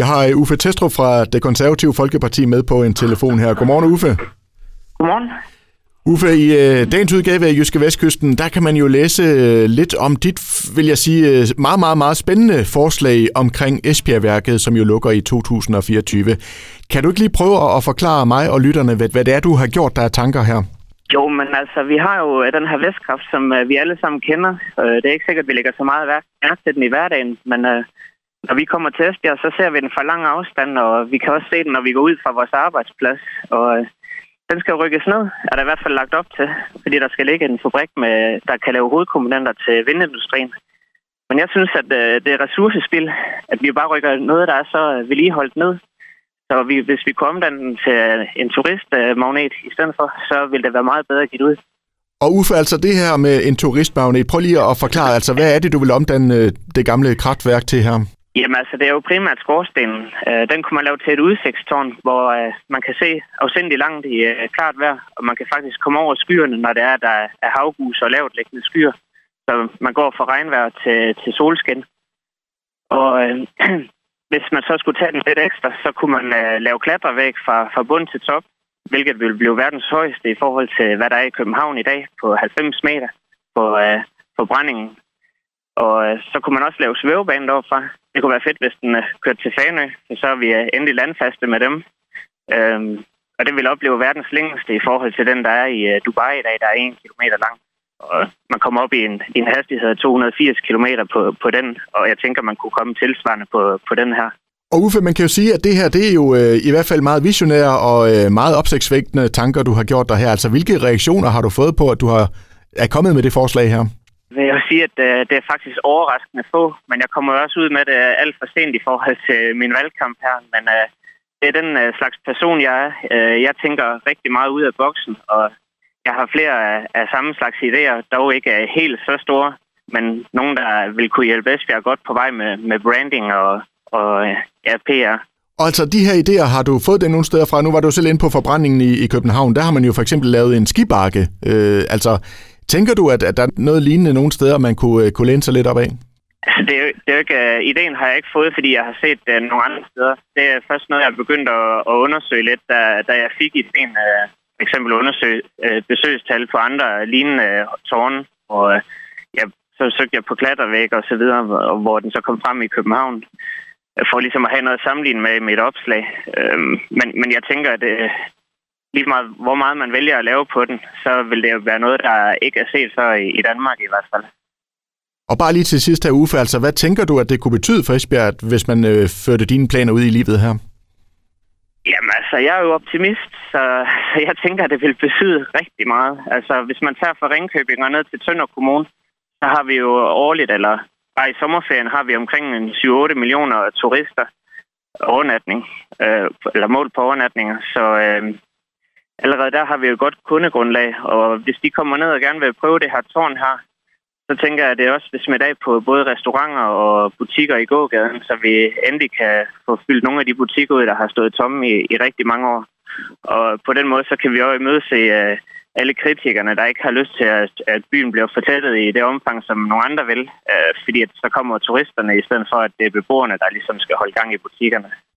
Jeg har Uffe Testrup fra Det Konservative Folkeparti med på en telefon her. Godmorgen, Uffe. Godmorgen. Uffe, i dagens udgave af Jyske Vestkysten, der kan man jo læse lidt om dit, vil jeg sige, meget, meget, meget spændende forslag omkring Esbjergværket, som jo lukker i 2024. Kan du ikke lige prøve at forklare mig og lytterne, hvad det er, du har gjort, der er tanker her? Jo, men altså, vi har jo den her vestkraft, som vi alle sammen kender. Det er ikke sikkert, at vi lægger så meget værk til den i hverdagen, men når vi kommer til Esbjerg, så ser vi den fra lang afstand, og vi kan også se den, når vi går ud fra vores arbejdsplads, og den skal rykkes ned, er der i hvert fald lagt op til, fordi der skal ligge en fabrik, der kan lave hovedkomponenter til vindindustrien. Men jeg synes, at det er ressourcespil, at vi bare rykker noget, der er så vedligeholdt ned. Så hvis vi kunne omdanne den til en turistmagnet i stedet for, så ville det være meget bedre givet ud. Og Uffe, altså det her med en turistmagnet, prøv lige at forklare, altså hvad er det, du vil omdanne det gamle kraftværk til her? Jamen altså, det er jo primært skorstenen. Den kunne man lave til et udsigtstårn, hvor man kan se afsindigt langt i klart vejr, og man kan faktisk komme over skyerne, når det er, der er havgus og lavt liggende skyer. Så man går fra regnvejr til solskin. Og hvis man så skulle tage den lidt ekstra, så kunne man lave klatrevæg fra bund til top, hvilket ville blive verdens højeste i forhold til, hvad der er i København i dag på 90 meter på brændingen. Og så kunne man også lave svævebanen deroppefra. Det kunne være fedt, hvis den kørte til Fanø, så er vi endelig landfaste med dem. Og det vil opleve verdens længste i forhold til den, der er i Dubai i dag, der er 1 kilometer lang. Og man kommer op i en hastighed af 280 kilometer på den, og jeg tænker, man kunne komme tilsvarende på den her. Og Uffe, man kan jo sige, at det her, det er jo i hvert fald meget visionære og meget opsigtsvækkende tanker, du har gjort dig her. Altså, hvilke reaktioner har du fået på, at du er kommet med det forslag her? Jeg vil sige, at det er faktisk overraskende få, men jeg kommer også ud med det alt for sent i forhold til min valgkamp her. Men det er den slags person, jeg er. Jeg tænker rigtig meget ud af boksen, og jeg har flere af samme slags idéer, dog ikke helt så store, men nogen, der vil kunne hjælpe Esbjerg godt på vej med branding og PR. Og altså, de her idéer har du fået den nogle steder fra. Nu var du selv inde på forbrændingen i København. Der har man jo for eksempel lavet en skibakke. Altså, tænker du, at der er noget lignende nogle steder, man kunne læne sig lidt op af? Altså, det er jo ikke, ideen har jeg ikke fået, fordi jeg har set nogle andre steder. Det er først noget, jeg begyndte at undersøge lidt, da jeg fik ideen. For eksempel undersøge besøgstal på andre lignende tårne. Og så søgte jeg på klattervæg og så videre, hvor den så kom frem i København. For ligesom at have noget at sammenligne med mit opslag. Men jeg tænker, at lige meget, hvor meget man vælger at lave på den, så vil det jo være noget, der ikke er set før i Danmark i hvert fald. Og bare lige til sidst her, Uffe, altså hvad tænker du, at det kunne betyde for Esbjerg, hvis man førte dine planer ud i livet her? Jamen altså, jeg er jo optimist, så jeg tænker, at det vil betyde rigtig meget. Altså, hvis man tager fra Ringkøbing og ned til Tønder Kommune, så har vi jo årligt, eller bare i sommerferien, har vi omkring 7-8 millioner turister overnatning, eller mål på overnatninger, så allerede der har vi jo godt kundegrundlag, og hvis de kommer ned og gerne vil prøve det her tårn her, så tænker jeg, at det også vil smitte af på både restauranter og butikker i gågaden, så vi endelig kan få fyldt nogle af de butikker ud, der har stået tomme i rigtig mange år. Og på den måde, så kan vi også imødese alle kritikerne, der ikke har lyst til, at byen bliver fortættet i det omfang, som nogle andre vil, fordi at så kommer turisterne i stedet for, at det er beboerne, der ligesom skal holde gang i butikkerne.